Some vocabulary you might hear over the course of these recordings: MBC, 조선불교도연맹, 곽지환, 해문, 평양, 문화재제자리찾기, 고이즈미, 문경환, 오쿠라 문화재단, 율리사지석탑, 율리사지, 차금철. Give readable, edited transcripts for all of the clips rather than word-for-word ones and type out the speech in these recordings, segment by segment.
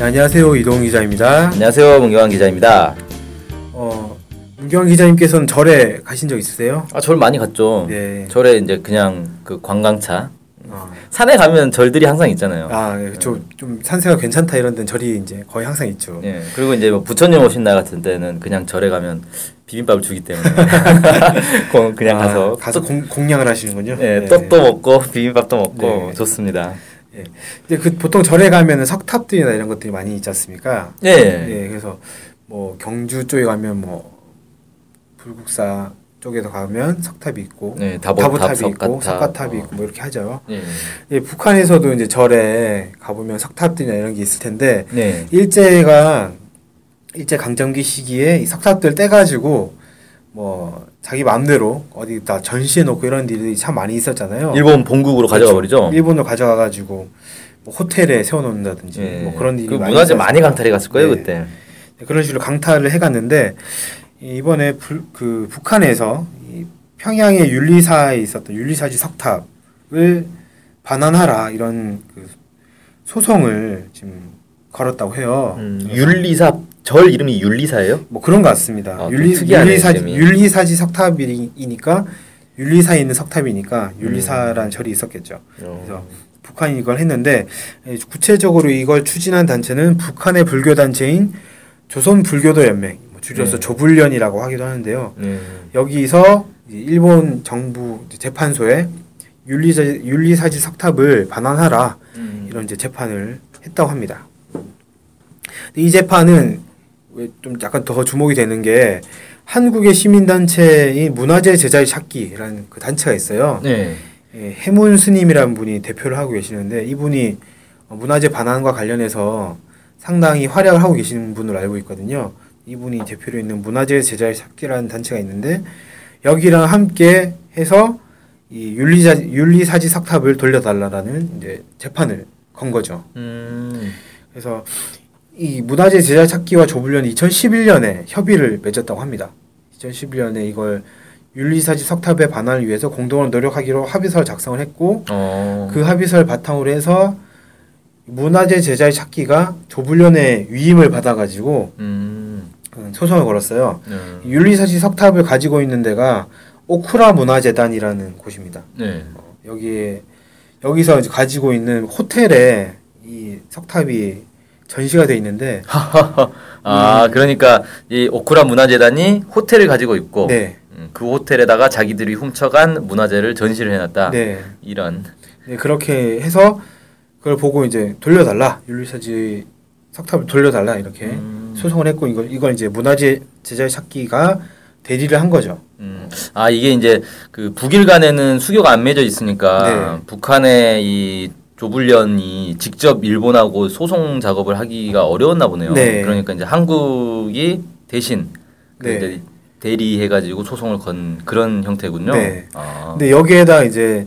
안녕하세요. 이동 기자입니다. 안녕하세요. 문경환 기자입니다. 문경환 기자님께서는 절에 가신 적 있으세요? 아, 절 많이 갔죠. 네. 절에 이제 그냥 그 관광차. 산에 가면 절들이 항상 있잖아요. 아, 네. 좀 산세가 괜찮다 이런 데는 절이 이제 거의 항상 있죠. 예. 네. 그리고 이제 뭐 부처님 오신 날 같은 때는 그냥 절에 가면 비빔밥을 주기 때문에 그냥 가서 공양을 하시는군요. 예. 네. 떡도 먹고 비빔밥도 먹고. 네. 좋습니다. 예, 근데 그 보통 절에 가면은 석탑들이나 이런 것들이 많이 있지 않습니까? 예. 예, 그래서 뭐 경주 쪽에 가면 뭐 불국사 쪽에도 가면 석탑이 있고, 예, 다보탑이 있고, 석가탑이 있고 뭐 이렇게 하죠. 예. 예, 북한에서도 이제 절에 가보면 석탑들이나 이런 게 있을 텐데, 예. 일제 강점기 시기에 이 석탑들 떼가지고 뭐 자기 마음대로 어디다 전시해놓고 이런 일이 참 많이 있었잖아요. 일본 본국으로 가져가 버리죠. 일본으로 가져가가지고 뭐 호텔에 세워놓는다든지. 예. 뭐 그런 일이 그 많이 문화재 많이 강탈해 갔을 거예요. 네. 그때 그런 식으로 강탈을 해갔는데 이번에 그 북한에서 이 평양의 율리사에 있었던 율리사지석탑을 반환하라 이런 그 소송을 지금 걸었다고 해요. 율리사 절 이름이 율리사예요? 뭐 그런 것 같습니다. 아, 율리사지 석탑이니까 율리사에 있는 석탑이니까 율리사라는 절이 있었겠죠. 그래서 북한이 이걸 했는데 구체적으로 이걸 추진한 단체는 북한의 불교 단체인 조선불교도연맹, 줄여서 조불련이라고 하기도 하는데요. 여기서 일본 정부 재판소에 율리사지 석탑을 반환하라 이런 이제 재판을 했다고 합니다. 이 재판은 좀 약간 더 주목이 되는 게 한국의 시민단체인 문화재제자리찾기라는 그 단체가 있어요. 네. 예, 해문 스님이라는 분이 대표를 하고 계시는데 이분이 문화재 반환과 관련해서 상당히 활약을 하고 계시는 분으로 알고 있거든요. 이분이 대표로 있는 문화재제자리찾기라는 단체가 있는데 여기랑 함께 해서 이 율리사지 석탑을 돌려달라라는 이제 재판을 건 거죠. 그래서 이 문화재 제자찾기와 조불련이 2011년에 협의를 맺었다고 합니다. 2011년에 이걸 율리사지 석탑의 반환을 위해서 공동으로 노력하기로 합의서를 작성을 했고, 그 합의서를 바탕으로 해서 문화재 제자찾기가 조불련의 위임을 받아가지고 소송을 걸었어요. 율리사지 석탑을 가지고 있는 데가 오쿠라 문화재단이라는 곳입니다. 네. 여기서 이제 가지고 있는 호텔에 이 석탑이 전시가 돼 있는데 그러니까 이 오쿠라 문화재단이 호텔을 가지고 있고. 네. 그 호텔에다가 자기들이 훔쳐간 문화재를 전시를 해놨다. 네. 이런. 네, 그렇게 해서 그걸 보고 이제 돌려달라, 율리사지 석탑을 돌려달라 이렇게 소송을 했고 이걸 이제 문화재 제자리찾기가 대리를 한 거죠. 아, 이게 이제 그 북일 간에는 수교가 안 맺어 있으니까. 네. 북한의 이 조불련이 직접 일본하고 소송 작업을 하기가 어려웠나 보네요. 네. 그러니까 이제 한국이 대신. 네. 이제 대리해가지고 소송을 건 그런 형태군요. 네. 아. 근데 여기에다 이제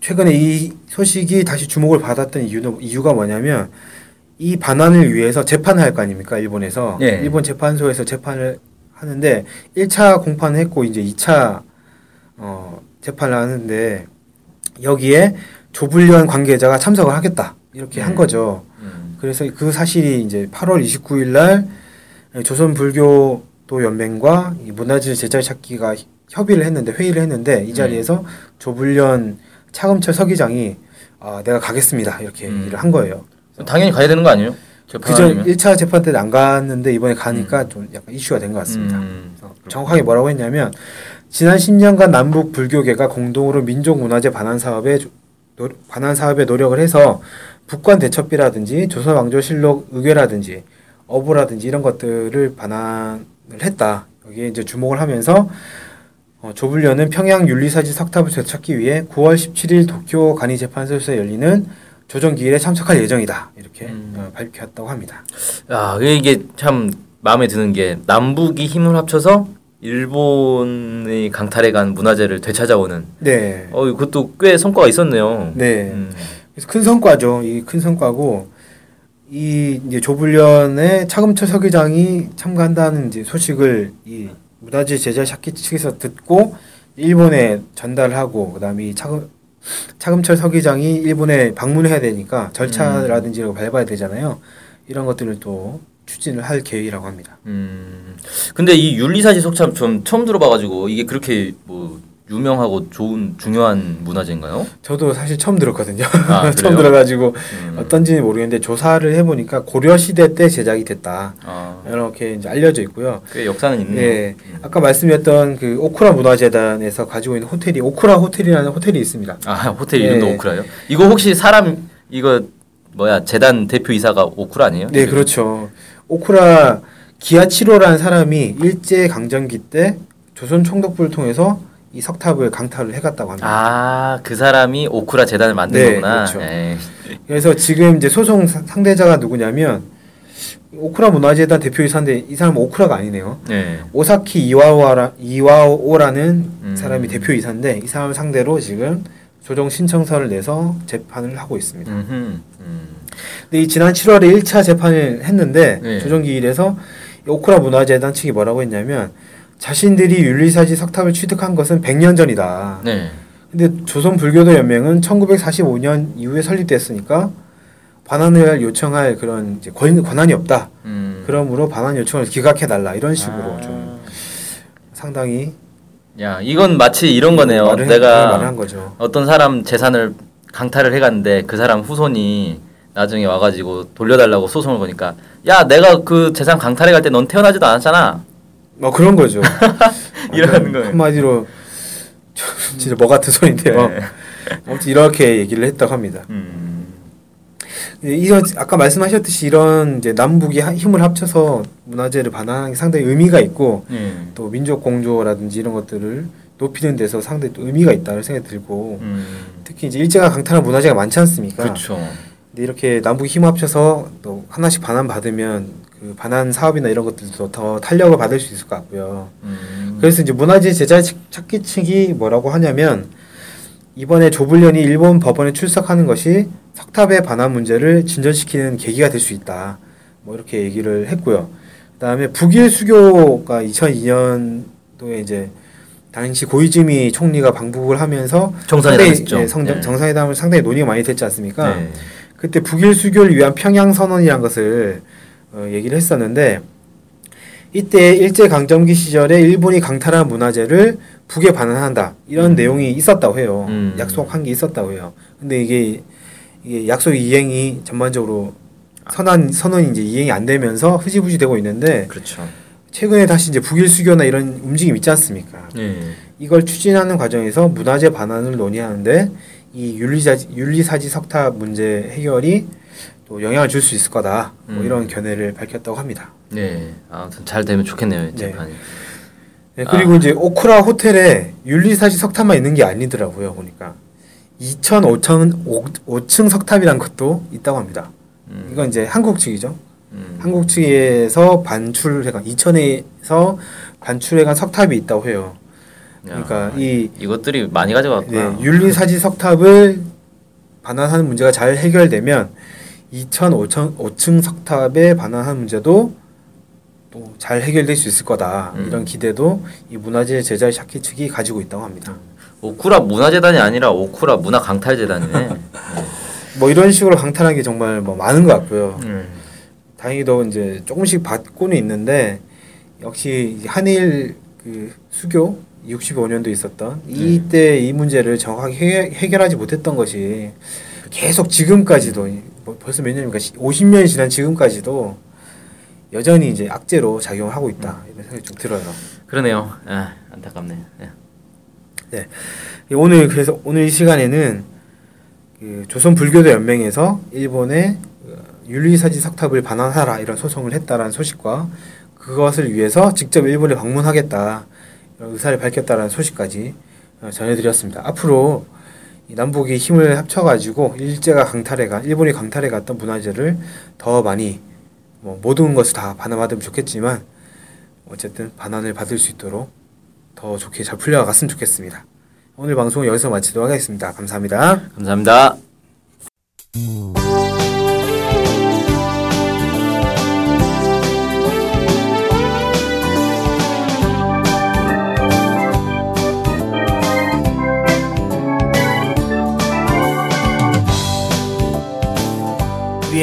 최근에 이 소식이 다시 주목을 받았던 이유가 뭐냐면 이 반환을 위해서 재판을 할 거 아닙니까, 일본에서. 네. 일본 재판소에서 재판을 하는데 1차 공판을 했고 이제 2차 재판을 하는데 여기에 조불련 관계자가 참석을 하겠다 이렇게 한 거죠. 그래서 그 사실이 이제 8월 29일 날 조선불교도 연맹과 문화재 제자리찾기가 협의를 했는데 회의를 했는데 이 자리에서 조불련 차금철 서기장이 내가 가겠습니다 이렇게 얘기를 한 거예요. 당연히 가야 되는 거 아니에요? 그전 1차 재판 때는 안 갔는데 이번에 가니까 좀 약간 이슈가 된 것 같습니다. 정확하게 뭐라고 했냐면 지난 10년간 남북 불교계가 공동으로 민족문화재 반환 사업에 노력을 해서 북관 대첩비라든지 조선왕조실록 의궤라든지 어부라든지 이런 것들을 반환을 했다. 여기에 이제 주목을 하면서 조불련은 평양 율리사지 석탑을 되찾기 위해 9월 17일 도쿄 간이재판소에서 열리는 조정기일에 참석할 예정이다. 이렇게 밝혔다고 합니다. 아, 이게 참 마음에 드는 게 남북이 힘을 합쳐서 일본이 강탈해간 문화재를 되찾아오는. 네. 그것도 꽤 성과가 있었네요. 네. 그래서 큰 성과죠. 이 큰 성과고 이 이제 조불련의 차금철 서기장이 참가한다는 이제 소식을 이 문화재 제자리찾기 측에서 듣고 일본에 전달하고 그다음에 차금철 서기장이 일본에 방문해야 되니까 절차라든지 이런 거 밟아야 되잖아요. 이런 것들을 또 추진을 할 계획이라고 합니다. 근데 이 율리사지석탑 좀 처음 들어봐가지고 이게 그렇게 뭐 유명하고 좋은 중요한 문화재인가요? 저도 사실 처음 들었거든요. 아, 처음 들어가지고 어떤지는 모르겠는데 조사를 해보니까 고려 시대 때 제작이 됐다. 아. 이렇게 이제 알려져 있고요. 꽤 역사는 있네요. 네, 아까 말씀드렸던 그 오쿠라 문화재단에서 가지고 있는 호텔이 오쿠라 호텔이라는 호텔이 있습니다. 아, 호텔 이름도 네. 오쿠라요? 이거 혹시 사람 이거 뭐야 재단 대표 이사가 오쿠라 아니에요? 네, 그렇죠. 오쿠라 기아치로라는 사람이 일제 강점기 때 조선 총독부를 통해서 이 석탑을 강탈을 해갔다고 합니다. 아, 그 사람이 오쿠라 재단을 만든 네, 거구나. 그렇죠. 에이. 그래서 지금 이제 소송 상대자가 누구냐면 오쿠라 문화재단 대표이사인데 이 사람은 오쿠라가 아니네요. 네. 오사키 이와오라는 사람이 대표이사인데 이 사람을 상대로 지금 조정 신청서를 내서 재판을 하고 있습니다. 근데 이 지난 7월에 1차 재판을 했는데 네. 조정기일에서 오쿠라 문화재단 측이 뭐라고 했냐면 자신들이 율리사지 석탑을 취득한 것은 100년 전이다. 네. 근데 조선불교도연맹은 1945년 이후에 설립됐으니까 반환을 요청할 그런 이제 권한이 없다. 그러므로 반환 요청을 기각해달라. 이런 식으로 아. 좀 상당히 야 이건 마치 이런 거네요. 내가 어떤 사람 재산을 강탈을 해갔는데 그 사람 후손이 나중에 와가지고 돌려달라고 소송을 거니까 야 내가 그 재산 강탈해갈 때 넌 태어나지도 않았잖아. 뭐 그런 거죠. 이런 거 한마디로 진짜 뭐 같은 소리인데요. 네. 아무튼 이렇게 얘기를 했다고 합니다. 이런 아까 말씀하셨듯이 이런 이제 남북이 힘을 합쳐서 문화재를 반환하는 게 상당히 의미가 있고 또 민족 공조라든지 이런 것들을 높이는 데서 상당히 또 의미가 있다는 생각이 들고 특히 이제 일제가 강탈한 문화재가 많지 않습니까? 그렇죠. 근데 이렇게 남북이 힘을 합쳐서 또 하나씩 반환 받으면. 그 반환 사업이나 이런 것들도 더 탄력을 받을 수 있을 것 같고요. 그래서 이제 문화재 제자리찾기 측이 뭐라고 하냐면 이번에 조불련이 일본 법원에 출석하는 것이 석탑의 반환 문제를 진전시키는 계기가 될 수 있다. 뭐 이렇게 얘기를 했고요. 그다음에 북일 수교가 2002년도에 이제 당시 고이즈미 총리가 방북을 하면서 정상회담을 상당히 논의가 많이 됐지 않습니까? 네. 그때 북일 수교를 위한 평양 선언이란 것을 얘기를 했었는데 이때 일제강점기 시절에 일본이 강탈한 문화재를 북에 반환한다 이런 내용이 있었다고 해요. 약속한 게 있었다고 해요. 근데 이게 약속 이행이 전반적으로 선언이 이제 이행이 안 되면서 흐지부지 되고 있는데 그렇죠. 최근에 다시 이제 북일 수교나 이런 움직임 있지 않습니까? 이걸 추진하는 과정에서 문화재 반환을 논의하는데 이 율리사지 석탑 문제 해결이 또 영향을 줄 수 있을 거다. 뭐 이런 견해를 밝혔다고 합니다. 네, 아무튼 잘 되면 좋겠네요. 재판이. 네. 네, 그리고 이제 오쿠라 호텔에 율리사지 석탑만 있는 게 아니더라고요. 보니까 5층 석탑이란 것도 있다고 합니다. 이건 이제 한국 측이죠. 한국 측에서 반출해간 2000에서 반출해간 석탑이 있다고 해요. 그러니까 이것들이 많이 가져갔구나. 네, 율리사지 석탑을 반환하는 문제가 잘 해결되면 5층 석탑에 반환한 문제도 또 잘 해결될 수 있을 거다. 이런 기대도 이 문화재 제자리찾기 측이 가지고 있다고 합니다. 오쿠라 문화재단이 아니라 오쿠라 문화강탈재단이네. 뭐 이런 식으로 강탈한 게 정말 뭐 많은 것 같고요. 다행히도 이제 조금씩 받고는 있는데 역시 한일 그 수교 65년도 있었던 이때 이 문제를 정확히 해결하지 못했던 것이 계속 지금까지도 벌써 몇 년입니까? 50년이 지난 지금까지도 여전히 이제 악재로 작용하고 있다. 이런 생각이 좀 들어요. 그러네요. 아, 안타깝네. 네. 오늘 그래서 오늘 이 시간에는 그 조선불교도연맹에서 일본에 율리사지 석탑을 반환하라 이런 소송을 했다라는 소식과 그것을 위해서 직접 일본에 방문하겠다 이런 의사를 밝혔다라는 소식까지 전해드렸습니다. 앞으로 남북이 힘을 합쳐가지고 일본이 강탈해갔던 문화재를 더 많이 뭐 모든 것을 다 반환받으면 좋겠지만 어쨌든 반환을 받을 수 있도록 더 좋게 잘 풀려갔으면 좋겠습니다. 오늘 방송은 여기서 마치도록 하겠습니다. 감사합니다. 감사합니다. 우리